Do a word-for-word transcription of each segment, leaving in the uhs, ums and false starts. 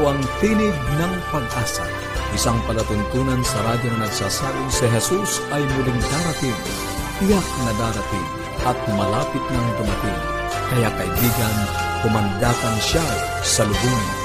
Ito ang Tinig ng Pag-asa, isang palatuntunan sa radyo na nagsasabing si Jesus ay muling darating, tiyak na darating at malapit nang dumating. Kaya kaibigan, kumandatan siya sa lubungan.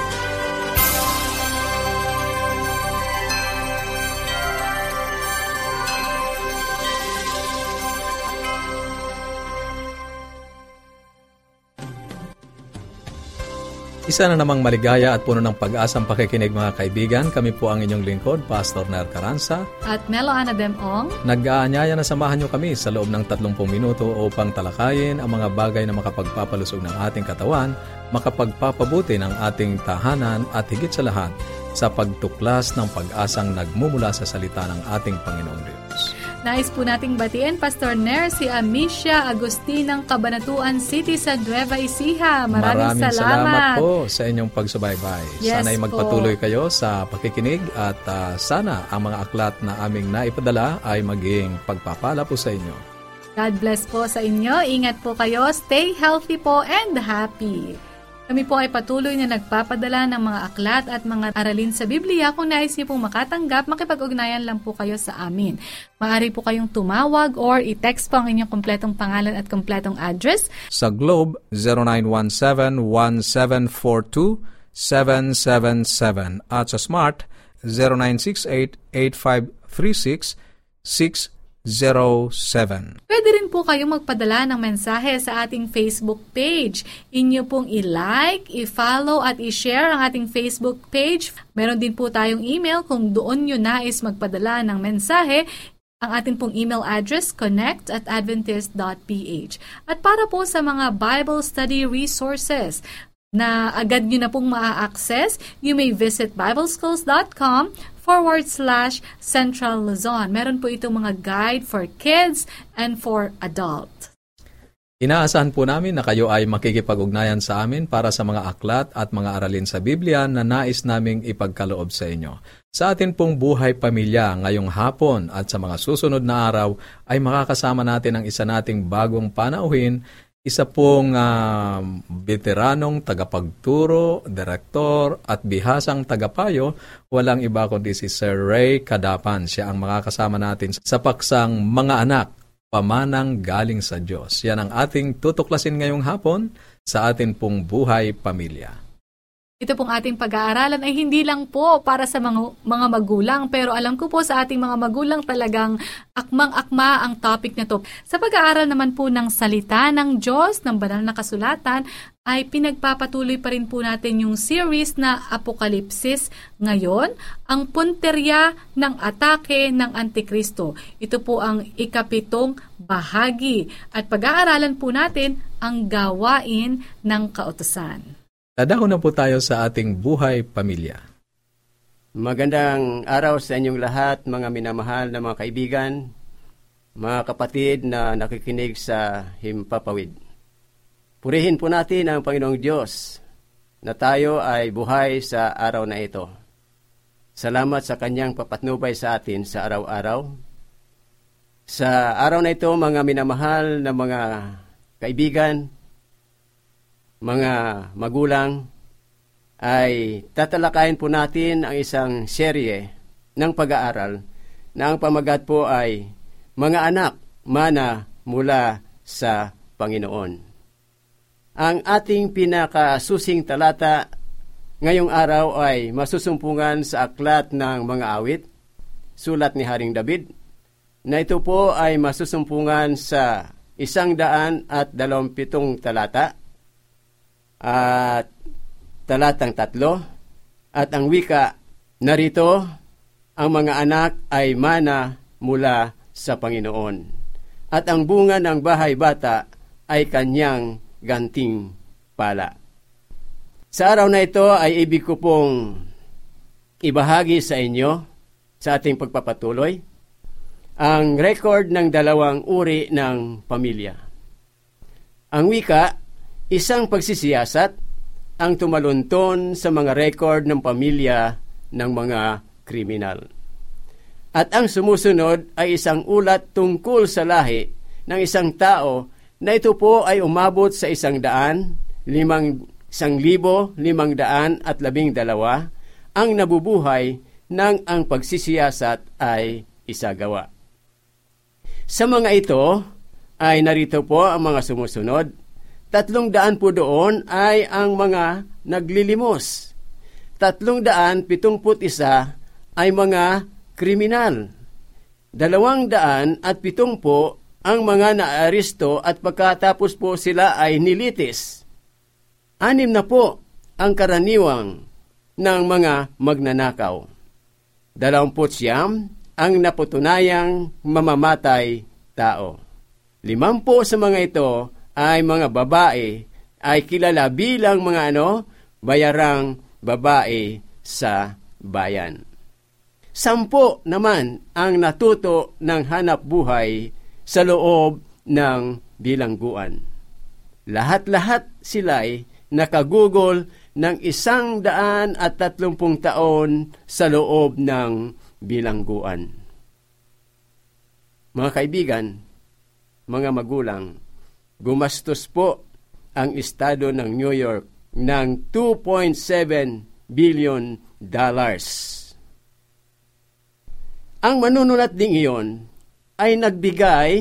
Isa na namang maligaya at puno ng pag-asang pakikinig mga kaibigan. Kami po ang inyong lingkod, Pastor Ner Caranza. At Melo Anadem Ong. Nag-aanyaya na samahan niyo kami sa loob ng thirty minuto upang talakayin ang mga bagay na makapagpapalusog ng ating katawan, makapagpapabuti ng ating tahanan at higit sa lahat sa pagtuklas ng pag-asang nagmumula sa salita ng ating Panginoong Diyos. Nais po nating batiin, Pastor Ner, si Amicia Agustin ng Kabanatuan City sa Nueva Ecija. Maraming, Maraming salamat. salamat po sa inyong pagsubaybay. Yes, Sana'y magpatuloy po kayo sa pakikinig at uh, sana ang mga aklat na aming naipadala ay maging pagpapala po sa inyo. God bless po sa inyo. Ingat po kayo. Stay healthy po and happy. Kami po ay patuloy na nagpapadala ng mga aklat at mga aralin sa Biblia. Kung nais niyo pong makatanggap, makipag-ugnayan lang po kayo sa amin. Maaari po kayong tumawag or i-text po ang inyong kumpletong pangalan at kumpletong address. Sa Globe, zero nine one seven one seven four two seven seven seven at sa Smart, zero nine six eight eight five three six six zero seven. Pwede rin po kayong magpadala ng mensahe sa ating Facebook page. Inyo pong i-like, i-follow at i-share ang ating Facebook page. Meron din po tayong email kung doon nyo nais magpadala ng mensahe. Ang ating pong email address, connect at adventist dot p h. At para po sa mga Bible study resources na agad nyo na pong maa-access, you may visit bibleschools.com forward slash Central Luzon. Meron po itong mga guide for kids and for adult. Inaasahan po namin na kayo ay makikipag-ugnayan sa amin para sa mga aklat at mga aralin sa Biblia na nais naming ipagkaloob sa inyo. Sa atin pong buhay pamilya ngayong hapon at sa mga susunod na araw ay makakasama natin ang isa nating bagong panauhin, isa pong uh, veteranong tagapagturo, direktor at bihasang tagapayo, walang iba kundi si Sir Ray Kadapan. Siya ang makakasama natin sa paksang mga anak, pamanang galing sa Diyos. Yan ang ating tutuklasin ngayong hapon sa atin pong buhay pamilya. Ito pong ating pag-aaralan ay hindi lang po para sa mga, mga magulang, pero alam ko po sa ating mga magulang talagang akmang-akma ang topic na to. Sa pag-aaral naman po ng salita ng Diyos, ng banal na kasulatan, ay pinagpapatuloy pa rin po natin yung series na Apokalipsis ngayon, ang punteriya ng atake ng Antikristo. Ito po ang ikapitong bahagi at pag-aaralan po natin ang gawain ng kautusan. Dadako na po tayo sa ating buhay pamilya. Magandang araw sa inyong lahat, mga minamahal na mga kaibigan, mga kapatid na nakikinig sa Himpapawid. Purihin po natin ang Panginoong Diyos na tayo ay buhay sa araw na ito. Salamat sa Kanyang papatnubay sa atin sa araw-araw. Sa araw na ito, mga minamahal na mga kaibigan, mga magulang, ay tatalakayin po natin ang isang serye ng pag-aaral na ang pamagat po ay mga anak, mana mula sa Panginoon. Ang ating pinakasusing talata ngayong araw ay masusumpungan sa aklat ng mga awit, sulat ni Haring David, na ito po ay masusumpungan sa isang daan at dalawampitong talata, at talatang tatlo, at ang wika, narito, ang mga anak ay mana mula sa Panginoon, at ang bunga ng bahay bata ay kanyang gantimpala. Sa araw na ito ay ibig ko pong ibahagi sa inyo sa ating pagpapatuloy ang record ng dalawang uri ng pamilya. Ang wika, isang pagsisiyasat ang tumalunton sa mga record ng pamilya ng mga kriminal. At ang sumusunod ay isang ulat tungkol sa lahi ng isang tao na ito po ay umabot sa isang daan, limang isang libo limang daan at labing dalawa ang nabubuhay nang ang pagsisiyasat ay isagawa. Sa mga ito ay narito po ang mga sumusunod. Tatlong daan po doon ay ang mga naglilimos. Tatlong daan pitungput isa ay mga kriminal. Dalawang daan at pitungpo ang mga naaresto at pagkatapos po sila ay nilitis. Anim na po ang karaniwang ng mga magnanakaw. Dalawamput siyam ang naputunayang mamamatay tao. Limampo sa mga ito ay mga babae ay kilala bilang mga ano, bayarang babae sa bayan. Sampo naman ang natuto ng hanap buhay sa loob ng bilangguan. Lahat-lahat sila'y nakagugol ng isang daan at tatlumpung taon sa loob ng bilangguan. Mga kaibigan, mga magulang, gumastos po ang estado ng New York ng two point seven billion dollars. Ang manunulat ding iyon ay nagbigay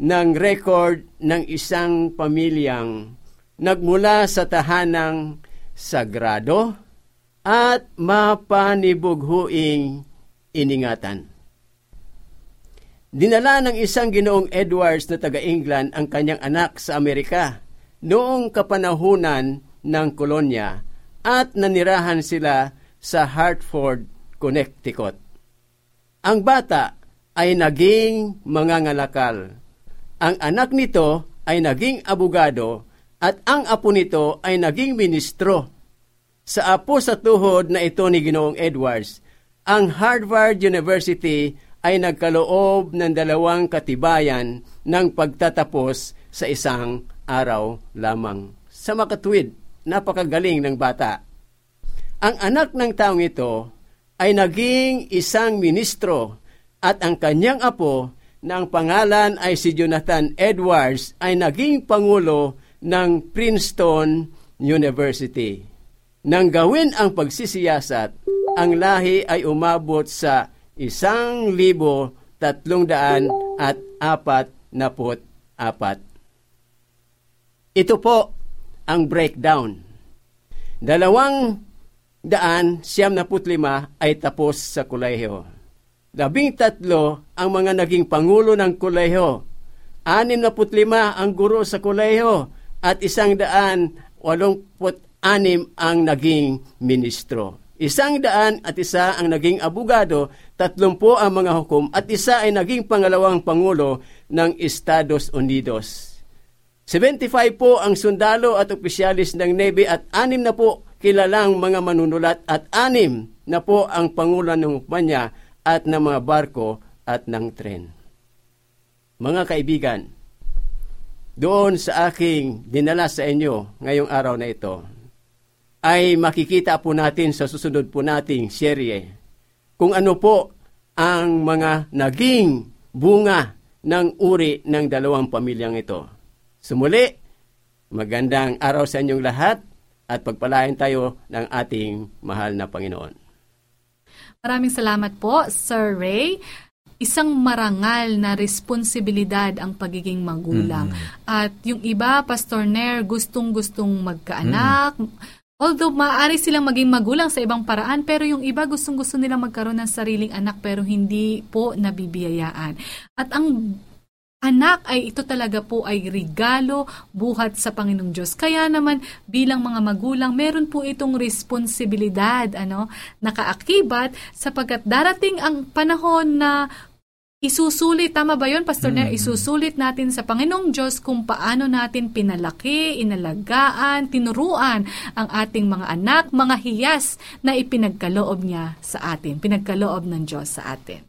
ng record ng isang pamilyang nagmula sa tahanang sagrado at mapanibughuing iningatan. Dinala ng isang Ginoong Edwards na taga-England ang kanyang anak sa Amerika noong kapanahunan ng kolonya at nanirahan sila sa Hartford, Connecticut. Ang bata ay naging mangangalakal. Ang anak nito ay naging abogado at ang apo nito ay naging ministro. Sa apo sa tuhod na ito ni Ginoong Edwards, ang Harvard University ay nagkaloob ng dalawang katibayan ng pagtatapos sa isang araw lamang. Sa makatuwid, napakagaling ng bata. Ang anak ng taong ito ay naging isang ministro at ang kanyang apo na ang pangalan ay si Jonathan Edwards ay naging pangulo ng Princeton University. Nang gawin ang pagsisiyasat, ang lahi ay umabot sa isang libo tatlong daan at apat napot apat. Ito po ang breakdown. Dalawang daan siyam naput lima ay tapos sa kolehiyo. Labing tatlo ang mga naging pangulo ng kolehiyo. Anim naput lima ang guro sa kolehiyo. At isang daan, walongput anim ang naging ministro. Isang daan at isa ang naging abogado, tatlumpo ang mga hukom, at isa ay naging pangalawang pangulo ng Estados Unidos. seventy-five po ang sundalo at opisyalis ng Navy at anim na po kilalang mga manunulat at anim na po ang pangulan ng kumpanya at ng mga barko at ng tren. Mga kaibigan, doon sa aking dinala sa inyo ngayong araw na ito, ay makikita po natin sa susunod po nating serye kung ano po ang mga naging bunga ng uri ng dalawang pamilyang ito. Sumuli, magandang araw sa inyong lahat at pagpalain tayo ng ating mahal na Panginoon. Maraming salamat po, Sir Ray. Isang marangal na responsibilidad ang pagiging magulang. Mm-hmm. At yung iba, Pastor Ner, gustong-gustong magkaanak. Mm-hmm. Although maaari silang maging magulang sa ibang paraan, pero yung iba gustong-gusto nilang magkaroon ng sariling anak pero hindi po nabibiyayaan. At ang anak ay ito talaga po ay regalo, buhat sa Panginoong Diyos. Kaya naman bilang mga magulang, meron po itong responsibilidad, ano, nakaakibat sapagkat darating ang panahon na isusulit, tama ba yun, Pastor Ner? Mm-hmm. Isusulit natin sa Panginoong Diyos kung paano natin pinalaki, inalagaan, tinuruan ang ating mga anak, mga hiyas na ipinagkaloob niya sa atin, pinagkaloob ng Diyos sa atin.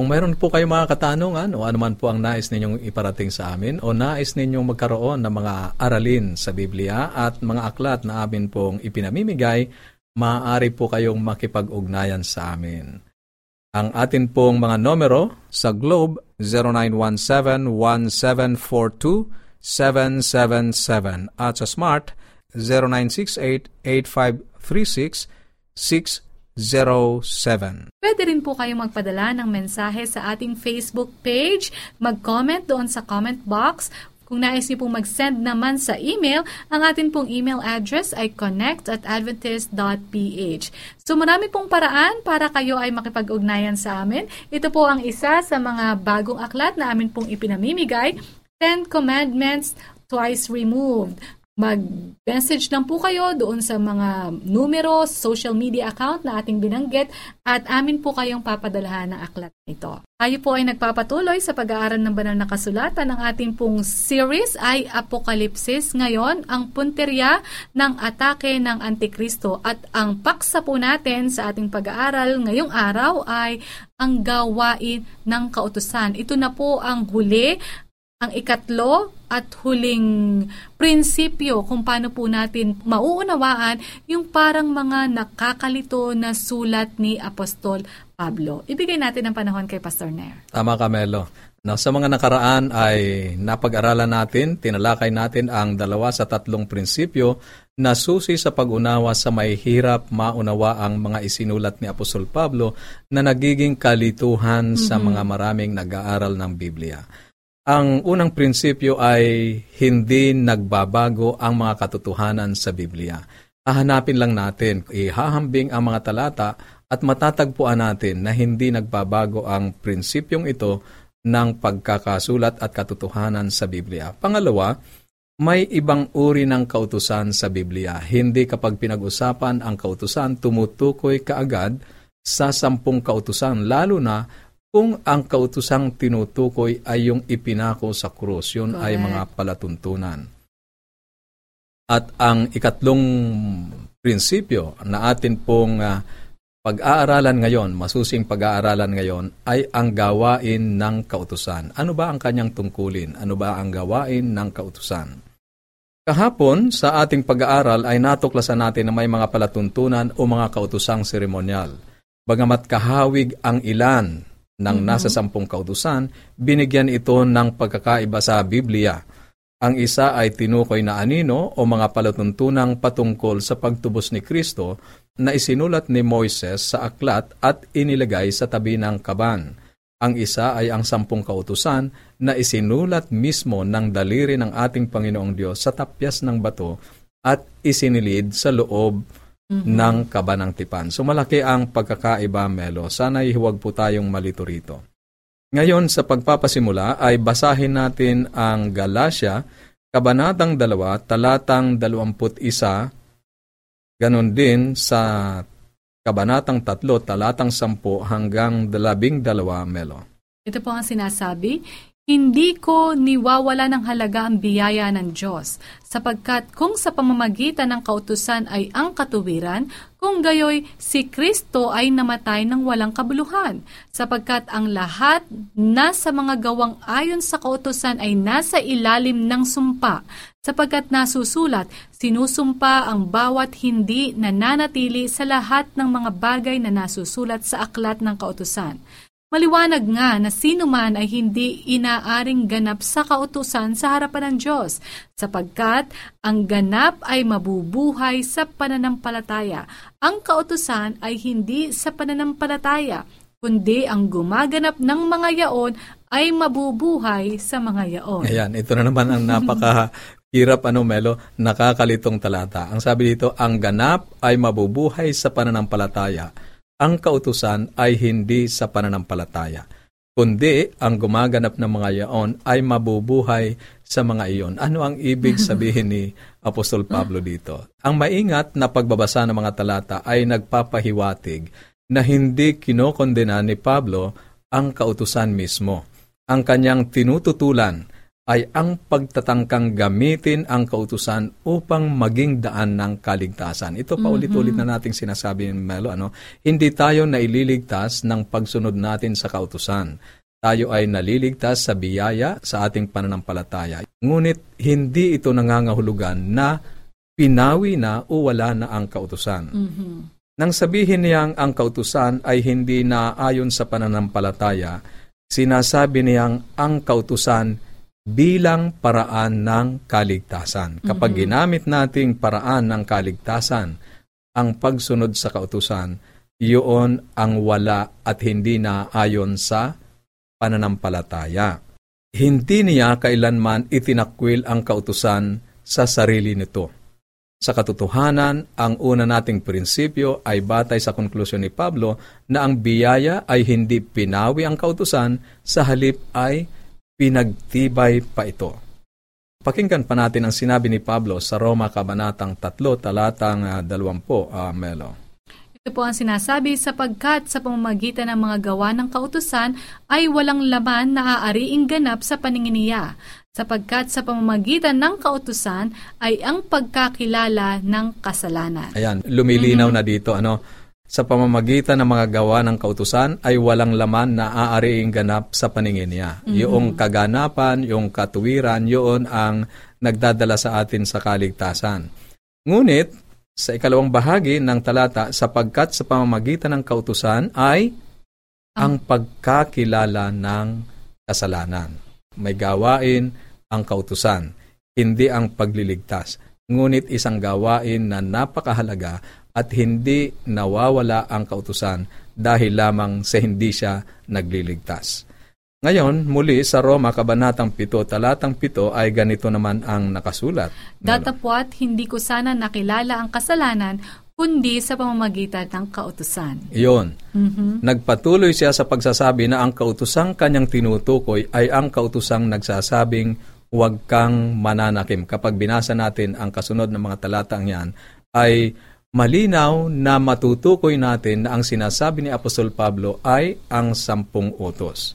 Kung mayroon po kayo mga katanungan o anuman po ang nais ninyong iparating sa amin o nais ninyong magkaroon ng mga aralin sa Biblia at mga aklat na amin pong ipinamimigay, maaari po kayong makipag-ugnayan sa amin. Ang atin pong mga numero sa Globe, zero nine one seven one seven four two seven seven seven at sa Smart, zero nine six eight, eight five three six, six zero seven. Pwede rin po kayo magpadala ng mensahe sa ating Facebook page. Mag-comment doon sa comment box. Kung nais niyo pong mag-send naman sa email, ang atin pong email address ay connect at adventist dot p h. So marami pong paraan para kayo ay makipag-ugnayan sa amin. Ito po ang isa sa mga bagong aklat na amin pong ipinamimigay, Ten Commandments Twice Removed. Mag-message lang po kayo doon sa mga numero, social media account na ating binanggit at amin po kayong papadalahan ng aklat nito. Tayo po ay nagpapatuloy sa pag-aaral ng banal na kasulatan. Ang ating pong series ay Apokalipsis. Ngayon, ang punteriya ng atake ng Antikristo at ang paksa po natin sa ating pag-aaral ngayong araw ay ang gawain ng kautusan. Ito na po ang huli, ang ikatlo at huling prinsipyo kung paano po natin mauunawaan yung parang mga nakakalito na sulat ni Apostol Pablo. Ibigay natin ang panahon kay Pastor Ner. Tama ka, Melo. No, sa mga nakaraan ay napag-aralan natin, tinalakay natin ang dalawa sa tatlong prinsipyo na susi sa pag-unawa sa mahihirap maunawa ang mga isinulat ni Apostol Pablo na nagiging kalituhan mm-hmm. sa mga maraming nag-aaral ng Biblia. Ang unang prinsipyo ay hindi nagbabago ang mga katotohanan sa Biblia. Hahanapin lang natin, ihahambing ang mga talata at matatagpuan natin na hindi nagbabago ang prinsipyong ito ng pagkakasulat at katotohanan sa Biblia. Pangalawa, may ibang uri ng kautusan sa Biblia. Hindi kapag pinag-usapan ang kautusan, tumutukoy kaagad sa sampung kautusan, lalo na kung ang kautusang tinutukoy ay yung ipinako sa krus, yun okay. ay mga palatuntunan. At ang ikatlong prinsipyo na atin pong uh, pag-aaralan ngayon, masusing pag-aaralan ngayon, ay ang gawain ng kautusan. Ano ba ang kanyang tungkulin? Ano ba ang gawain ng kautusan? Kahapon sa ating pag-aaral ay natuklasan natin na may mga palatuntunan o mga kautusang seremonyal. Bagamat kahawig ang ilan nang nasa sampung kautusan, binigyan ito ng pagkakaiba sa Biblia. Ang isa ay tinukoy na anino o mga palatuntunang patungkol sa pagtubos ni Kristo na isinulat ni Moises sa aklat at inilagay sa tabi ng kaban. Ang isa ay ang sampung kautusan na isinulat mismo ng daliri ng ating Panginoong Diyos sa tapyas ng bato at isinilid sa loob Mm-hmm. ng kabanang tipan. So malaki ang pagkakaiba, Melo. Sana'y huwag po tayong malito rito. Ngayon sa pagpapasimula ay basahin natin ang Galatia, Kabanatang dalawa, talatang dalawampu't isa, ganun din sa Kabanatang tatlo, talatang sampu hanggang labing dalawa, Melo. Ito po ang sinasabi, hindi ko niwawala ng halaga ang biyaya ng Diyos, sapagkat kung sa pamamagitan ng kautusan ay ang katuwiran, kung gayoy si Kristo ay namatay ng walang kabuluhan, sapagkat ang lahat na sa mga gawang ayon sa kautusan ay nasa ilalim ng sumpa, sapagkat nasusulat, sinusumpa ang bawat hindi nananatili sa lahat ng mga bagay na nasusulat sa aklat ng kautusan. Maliwanag nga na sino man ay hindi inaaring ganap sa kautusan sa harapan ng Diyos, sapagkat ang ganap ay mabubuhay sa pananampalataya. Ang kautusan ay hindi sa pananampalataya, kundi ang gumaganap ng mga yaon ay mabubuhay sa mga yaon. Ayan, ito na naman ang napakahirap, ano Melo, nakakalitong talata. Ang sabi dito, ang ganap ay mabubuhay sa pananampalataya. Ang kautusan ay hindi sa pananampalataya, kundi ang gumaganap ng mga yaon ay mabubuhay sa mga iyon. Ano ang ibig sabihin ni Apostol Pablo dito? Ang maingat na pagbabasa ng mga talata ay nagpapahiwatig na hindi kinokondena ni Pablo ang kautusan mismo. Ang kanyang tinututulan ay ang pagtatangkang gamitin ang kautusan upang maging daan ng kaligtasan. Ito paulit-ulit mm-hmm. na nating sinasabi ni Melo, ano? Hindi tayo naililigtas ng pagsunod natin sa kautusan. Tayo ay naliligtas sa biyaya sa ating pananampalataya. Ngunit hindi ito nangangahulugan na pinawi na o wala na ang kautusan. Mm-hmm. Nang sabihin niyang ang kautusan ay hindi na ayon sa pananampalataya, sinasabi niyang ang kautusan bilang paraan ng kaligtasan. Kapag mm-hmm. ginamit nating paraan ng kaligtasan, ang pagsunod sa kautusan, iyon ang wala at hindi na ayon sa pananampalataya. Hindi niya kailanman itinakwil ang kautusan sa sarili nito. Sa katotohanan, ang una nating prinsipyo ay batay sa konklusyon ni Pablo na ang biyaya ay hindi pinawi ang kautusan, sa halip ay pinagtibay pa ito. Pakinggan pa natin ang sinabi ni Pablo sa Roma Kabanatang three, talatang twenty, uh, Melo. Ito po ang sinasabi, sapagkat sa pamamagitan ng mga gawa ng kautusan ay walang laman na aariing ganap sa paningin niya, sapagkat sa pamamagitan ng kautusan ay ang pagkakilala ng kasalanan. Ayan, lumilinaw mm-hmm. na dito, ano? Sa pamamagitan ng mga gawa ng kautusan ay walang laman na aariing ganap sa paningin niya. Mm-hmm. Yung kaganapan, yung katuwiran, yun ang nagdadala sa atin sa kaligtasan. Ngunit, sa ikalawang bahagi ng talata, sapagkat sa pamamagitan ng kautusan ay ang pagkakilala ng kasalanan. May gawain ang kautusan, hindi ang pagliligtas. Ngunit isang gawain na napakahalaga at hindi nawawala ang kautusan dahil lamang sa hindi siya nagliligtas. Ngayon, muli sa Roma Kabanatang pito, talatang pito ay ganito naman ang nakasulat. Datapwat, hindi ko sana nakilala ang kasalanan, kundi sa pamamagitan ng kautusan. Iyon. Mm-hmm. Nagpatuloy siya sa pagsasabi na ang kautusang kanyang tinutukoy ay ang kautusang nagsasabing huwag kang mananakim. Kapag binasa natin ang kasunod ng mga talatang yan, ay malinaw na matutukoy natin na ang sinasabi ni Apostol Pablo ay ang sampung utos.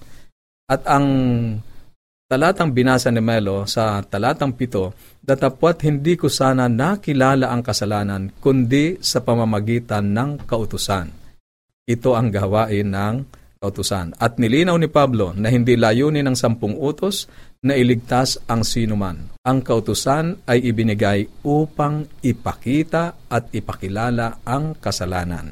At ang talatang binasa ni Melo sa talatang pito, datapwat hindi ko sana nakilala ang kasalanan kundi sa pamamagitan ng kautusan. Ito ang gawain ng kautusan. At nilinaw ni Pablo na hindi layunin ng sampung utos na iligtas ang sinuman. Ang kautusan ay ibinigay upang ipakita at ipakilala ang kasalanan.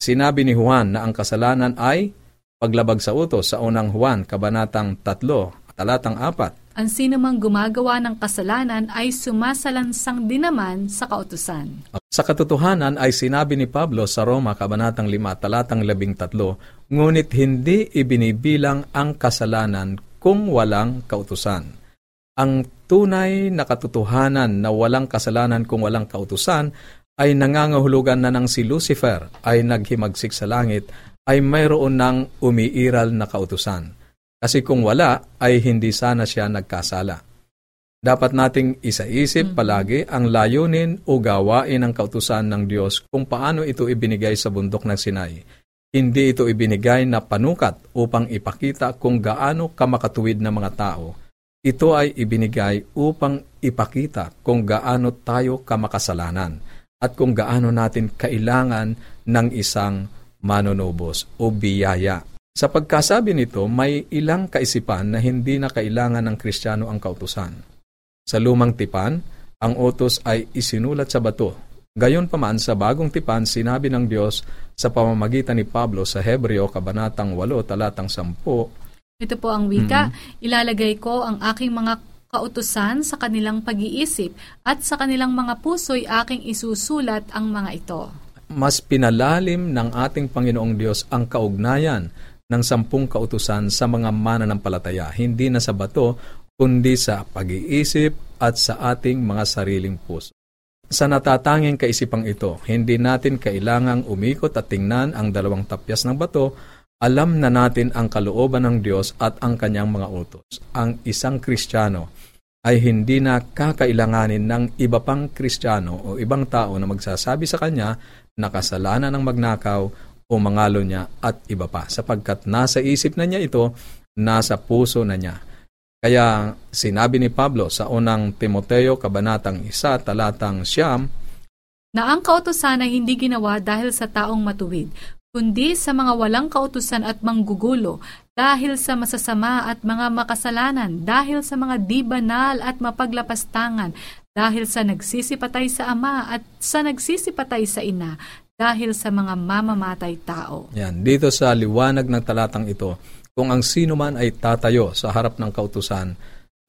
Sinabi ni Juan na ang kasalanan ay paglabag sa utos sa unang Juan, Kabanatang three, talatang four. Ang sinumang gumagawa ng kasalanan ay sumasalansang din naman sa kautusan. Sa katotohanan ay sinabi ni Pablo sa Roma, Kabanatang five, talatang thirteen, ngunit hindi ibinibilang ang kasalanan kung walang kautusan. Ang tunay na katotohanan na walang kasalanan kung walang kautusan ay nangangahulugan na nang si Lucifer ay naghimagsik sa langit ay mayroon ng umiiral na kautusan. Kasi kung wala ay hindi sana siya nagkasala. Dapat nating isaisip palagi ang layunin o gawain ng kautusan ng Diyos kung paano ito ibinigay sa bundok ng Sinai. Hindi ito ibinigay na panukat upang ipakita kung gaano kamakatuwid na mga tao. Ito ay ibinigay upang ipakita kung gaano tayo kamakasalanan at kung gaano natin kailangan ng isang manonobos o biyaya. Sa pagkasabi nito, may ilang kaisipan na hindi na kailangan ng Kristiyano ang kautusan. Sa lumang tipan, ang utos ay isinulat sa bato. Gayunpaman sa bagong tipan, sinabi ng Diyos sa pamamagitan ni Pablo sa Hebreo, Kabanatang eight, talatang ten. Ito po ang wika, mm-hmm. ilalagay ko ang aking mga kautusan sa kanilang pag-iisip at sa kanilang mga puso'y aking isusulat ang mga ito. Mas pinalalim ng ating Panginoong Diyos ang kaugnayan ng sampung kautusan sa mga mananampalataya, hindi na sa bato, kundi sa pag-iisip at sa ating mga sariling puso. Sa natatanging kaisipang ito, hindi natin kailangang umikot at tingnan ang dalawang tapyas ng bato. Alam na natin ang kalooban ng Diyos at ang kanyang mga utos. Ang isang Kristiyano ay hindi na kakailanganin ng iba pang Kristiyano o ibang tao na magsasabi sa kanya na kasalanan ng magnakaw o mangalo niya at iba pa, sapagkat nasa isip na niya ito, nasa puso na niya. Kaya sinabi ni Pablo sa unang Timoteo, Kabanatang one, talatang siyam, na ang kautusan ay hindi ginawa dahil sa taong matuwid, kundi sa mga walang kautusan at manggugulo, dahil sa masasama at mga makasalanan, dahil sa mga di banal at mapaglapastangan, dahil sa nagsisipatay sa ama at sa nagsisipatay sa ina, dahil sa mga mamamatay tao. Yan, dito sa liwanag ng talatang ito, kung ang sino man ay tatayo sa harap ng kautusan,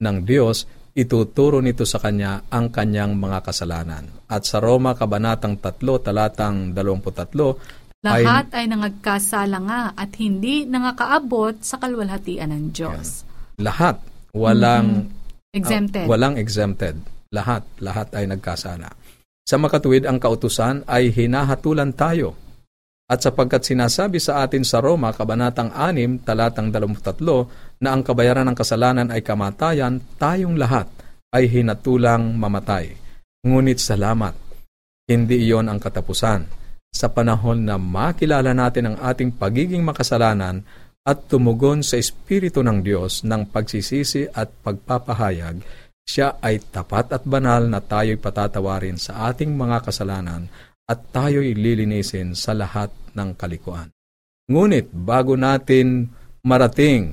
ng Diyos, ituturo nito sa kanya ang kanyang mga kasalanan. At sa Roma, Kabanatang three, Talatang twenty-three, lahat ay, ay nangagkasala nga at hindi nangakaabot sa kalwalhatian ng Diyos. Yan. Lahat. Walang mm-hmm. exempted. Uh, walang exempted. Lahat. Lahat ay nagkasala. Sa makatuwid, ang kautusan ay hinahatulan tayo. At sapagkat sinasabi sa atin sa Roma, Kabanatang six, Talatang twenty-three, na ang kabayaran ng kasalanan ay kamatayan, tayong lahat ay hinatulang mamatay. Ngunit salamat, hindi iyon ang katapusan. Sa panahon na makilala natin ang ating pagiging makasalanan at tumugon sa Espiritu ng Diyos ng pagsisisi at pagpapahayag, siya ay tapat at banal na tayo'y patatawarin sa ating mga kasalanan at tayo'y lilinisin sa lahat ng kalikuan. Ngunit bago natin marating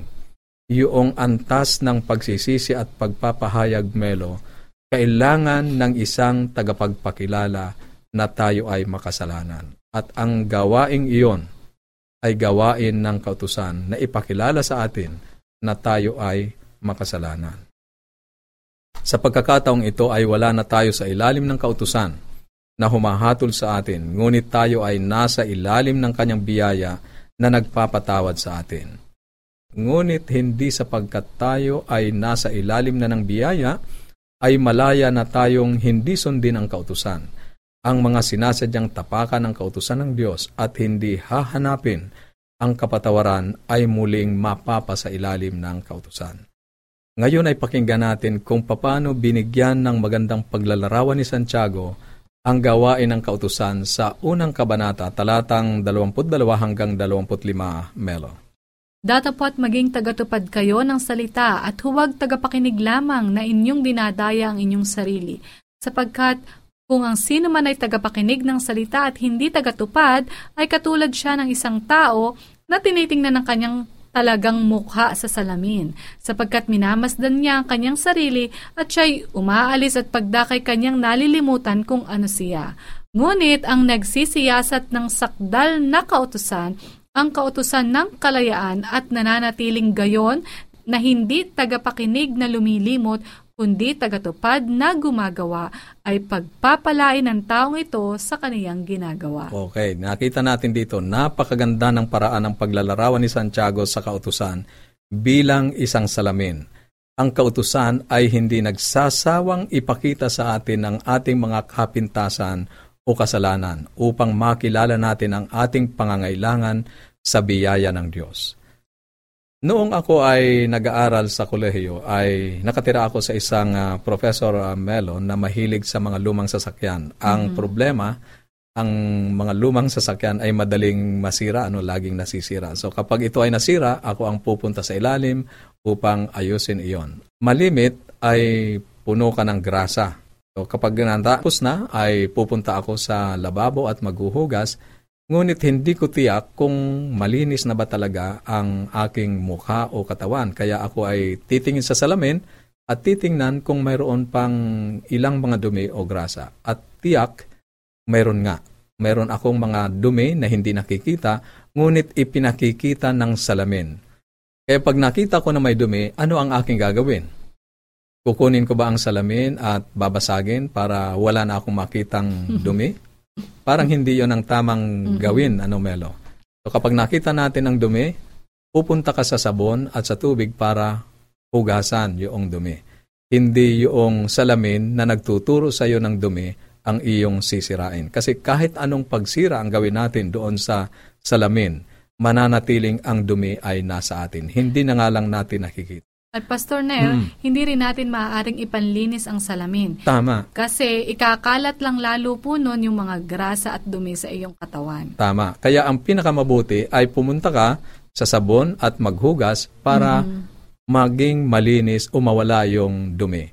yung antas ng pagsisisi at pagpapahayag, Melo, kailangan ng isang tagapagpakilala na tayo ay makasalanan. At ang gawaing iyon ay gawain ng kautusan na ipakilala sa atin na tayo ay makasalanan. Sa pagkakataong ito ay wala na tayo sa ilalim ng kautusan na humahatol sa atin, ngunit tayo ay nasa ilalim ng kanyang biyaya na nagpapatawad sa atin. Ngunit hindi sapagkat tayo ay nasa ilalim na ng biyaya, ay malaya na tayong hindi sundin ang kautusan, ang mga sinasadyang tapakan ng kautusan ng Diyos at hindi hahanapin ang kapatawaran ay muling mapapa sa ilalim ng kautusan. Ngayon ay pakinggan natin kung paano binigyan ng magandang paglalarawan ni Santiago ang gawain ng kautusan sa unang kabanata, Talatang dalawampu't dalawa hanggang dalawampu't lima, Melo. Datapot maging tagatupad kayo ng salita at huwag tagapakinig lamang na inyong dinadaya ang inyong sarili. Sapagkat kung ang sino man ay tagapakinig ng salita at hindi tagatupad, ay katulad siya ng isang tao na tinitingnan ng kanyang talagang mukha sa salamin, sapagkat minamasdan niya ang kanyang sarili at siya'y umaalis at pagdakay kanyang nalilimutan kung ano siya. Ngunit ang nagsisiyasat ng sakdal na kautusan, ang kautusan ng kalayaan at nananatiling gayon na hindi tagapakinig na lumilimot, kundi tagatupad na gumagawa, ay pagpapalain ng taong ito sa kaniyang ginagawa. Okay, nakita natin dito, napakaganda ng paraan ng paglalarawan ni Santiago sa kautusan bilang isang salamin. Ang kautusan ay hindi nagsasawang ipakita sa atin ang ating mga kapintasan o kasalanan upang makilala natin ang ating pangangailangan sa biyaya ng Diyos. Noong ako ay nag-aaral sa kolehiyo, ay nakatira ako sa isang uh, Professor uh, Melo na mahilig sa mga lumang sasakyan. Ang mm-hmm. problema, ang mga lumang sasakyan ay madaling masira, ano, laging nasisira. So kapag ito ay nasira, ako ang pupunta sa ilalim upang ayusin iyon. Malimit ay puno ka ng grasa. So kapag natapos na, ay pupunta ako sa lababo at maghuhugas. Ngunit hindi ko tiyak kung malinis na ba talaga ang aking mukha o katawan. Kaya ako ay titingin sa salamin at titingnan kung mayroon pang ilang mga dumi o grasa. At tiyak, mayroon nga. Mayroon akong mga dumi na hindi nakikita, ngunit ipinakikita ng salamin. Kaya pag nakita ko na may dumi, ano ang aking gagawin? Kukunin ko ba ang salamin at babasagin para wala na akong makitang dumi? Parang hindi yon ang tamang mm-hmm. gawin, ano, Melo. So kapag nakita natin ang dumi, pupunta ka sa sabon at sa tubig para hugasan yung dumi. Hindi yung salamin na nagtuturo sa iyo ng dumi ang iyong sisirain. Kasi kahit anong pagsira ang gawin natin doon sa salamin, mananatiling ang dumi ay nasa atin. Hindi na nga lang natin nakikita. At Pastor Ner, hmm. hindi rin natin maaaring ipanlinis ang salamin. Tama. Kasi ikakalat lang lalo po nun yung mga grasa at dumi sa iyong katawan. Tama. Kaya ang pinakamabuti ay pumunta ka sa sabon at maghugas para hmm. maging malinis o mawala yung dumi.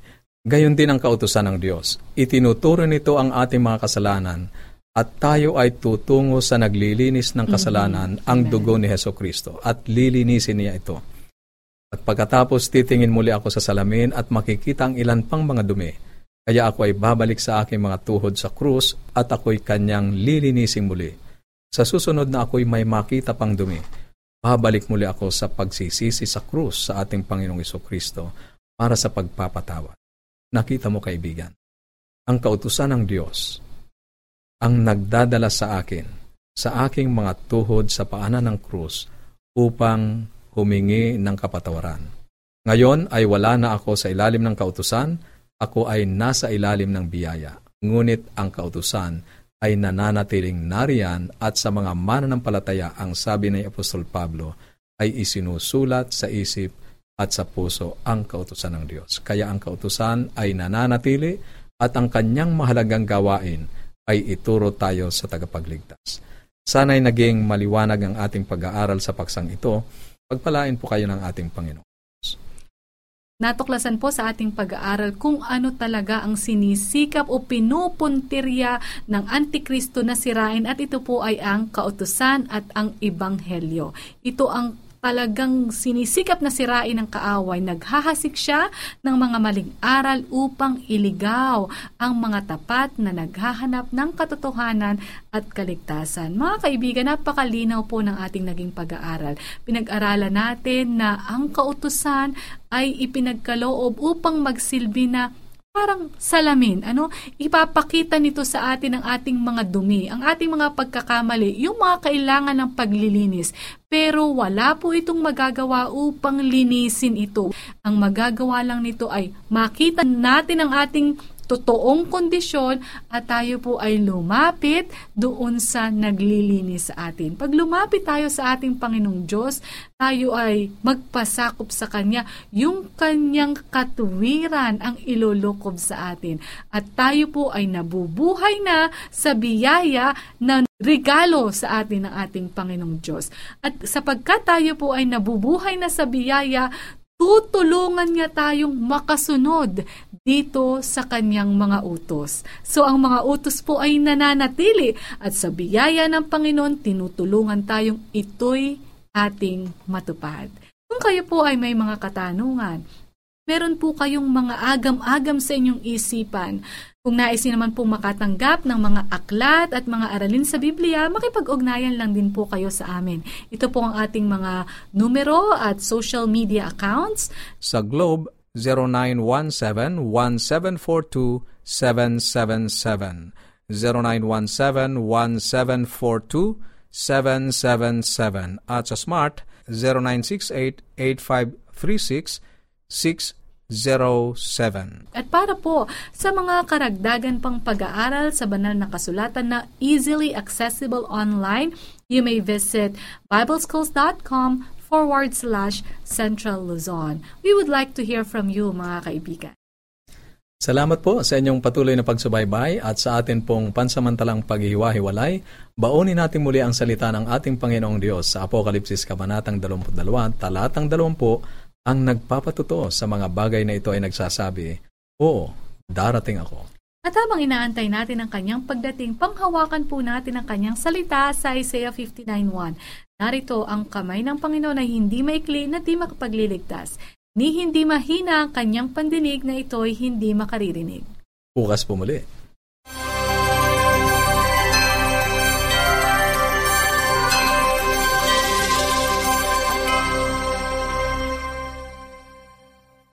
Gayon din ang kautusan ng Diyos. Itinuturo nito ang ating mga kasalanan at tayo ay tutungo sa naglilinis ng kasalanan mm-hmm. ang Amen. Dugo ni Jesucristo at lilinisin niya ito. At pagkatapos titingin muli ako sa salamin at makikita ang ilan pang mga dumi. Kaya ako ay babalik sa aking mga tuhod sa krus at ako'y kanyang lilinisin muli. Sa susunod na ako'y may makita pang dumi, babalik muli ako sa pagsisisi sa krus sa ating Panginoong Jesucristo para sa pagpapatawad. Nakita mo, kaibigan, ang kautusan ng Diyos ang nagdadala sa akin, sa aking mga tuhod sa paanan ng krus upang humingi ng kapatawaran. Ngayon ay wala na ako sa ilalim ng kautusan, ako ay nasa ilalim ng biyaya. Ngunit ang kautusan ay nananatiling nariyan at sa mga mananampalataya, ang sabi ni Apostol Pablo, ay isinusulat sa isip at sa puso ang kautusan ng Diyos. Kaya ang kautusan ay nananatili at ang kanyang mahalagang gawain ay ituro tayo sa tagapagligtas. Sana'y naging maliwanag ang ating pag-aaral sa paksang ito. Pagpalain po kayo ng ating Panginoon. Natuklasan po sa ating pag-aaral kung ano talaga ang sinisikap o pinupuntirya ng Antikristo na sirain, at ito po ay ang kautusan at ang Ebanghelyo. Ito ang talagang sinisikap na sirain ng kaaway. Naghahasik siya ng mga maling aral upang iligaw ang mga tapat na naghahanap ng katotohanan at kaligtasan. Mga kaibigan, napakalinaw po ng ating naging pag-aaral. Pinag-aralan natin na ang kautusan ay ipinagkaloob upang magsilbi na parang salamin, ano? Ipapakita nito sa atin ang ating mga dumi, ang ating mga pagkakamali, yung mga kailangan ng paglilinis. Pero wala po itong magagawa upang linisin ito. Ang magagawa lang nito ay makita natin ang ating totoong kondisyon at tayo po ay lumapit doon sa naglilinis sa atin. Pag lumapit tayo sa ating Panginoong Diyos, tayo ay magpasakop sa Kanya. Yung Kanyang katuwiran ang ilulukob sa atin. At tayo po ay nabubuhay na sa biyaya na regalo sa atin ng ating Panginoong Diyos. At sapagkat tayo po ay nabubuhay na sa biyaya, tutulungan niya tayong makasunod dito sa kanyang mga utos. So ang mga utos po ay nananatili at sa biyaya ng Panginoon, tinutulungan tayong ito'y ating matupad. Kung kayo po ay may mga katanungan, meron po kayong mga agam-agam sa inyong isipan, kung nais naman po makatanggap ng mga aklat at mga aralin sa Biblia, makipag-ugnayan lang din po kayo sa amin. Ito po ang ating mga numero at social media accounts. Sa Globe, zero nine one seven, one seven four two, seven seven seven. zero nine one seven, one seven four two, seven seven seven. At sa Smart, zero nine six eight, eight five three six, six seven seven. At para po sa mga karagdagan pang pag-aaral sa banal na kasulatan na easily accessible online, you may visit bibleschools.com forward slash Central Luzon. We would like to hear from you, mga kaibigan. Salamat po sa inyong patuloy na pagsubaybay at sa atin pong pansamantalang paghihiwa-hiwalay. Baunin natin muli ang salita ng ating Panginoong Diyos sa Apokalipsis, Kabanatang dalawampu't dalawa, Talatang dalawampu. Ang nagpapatotoo sa mga bagay na ito ay nagsasabi, oo, darating ako. At habang inaantay natin ang kanyang pagdating, panghawakan po natin ang kanyang salita sa Isaiah fifty-nine one. Narito, ang kamay ng Panginoon ay hindi maikli na di makapagliligtas, ni hindi mahina ang kanyang pandinig na ito'y hindi makaririnig. Bukas po muli.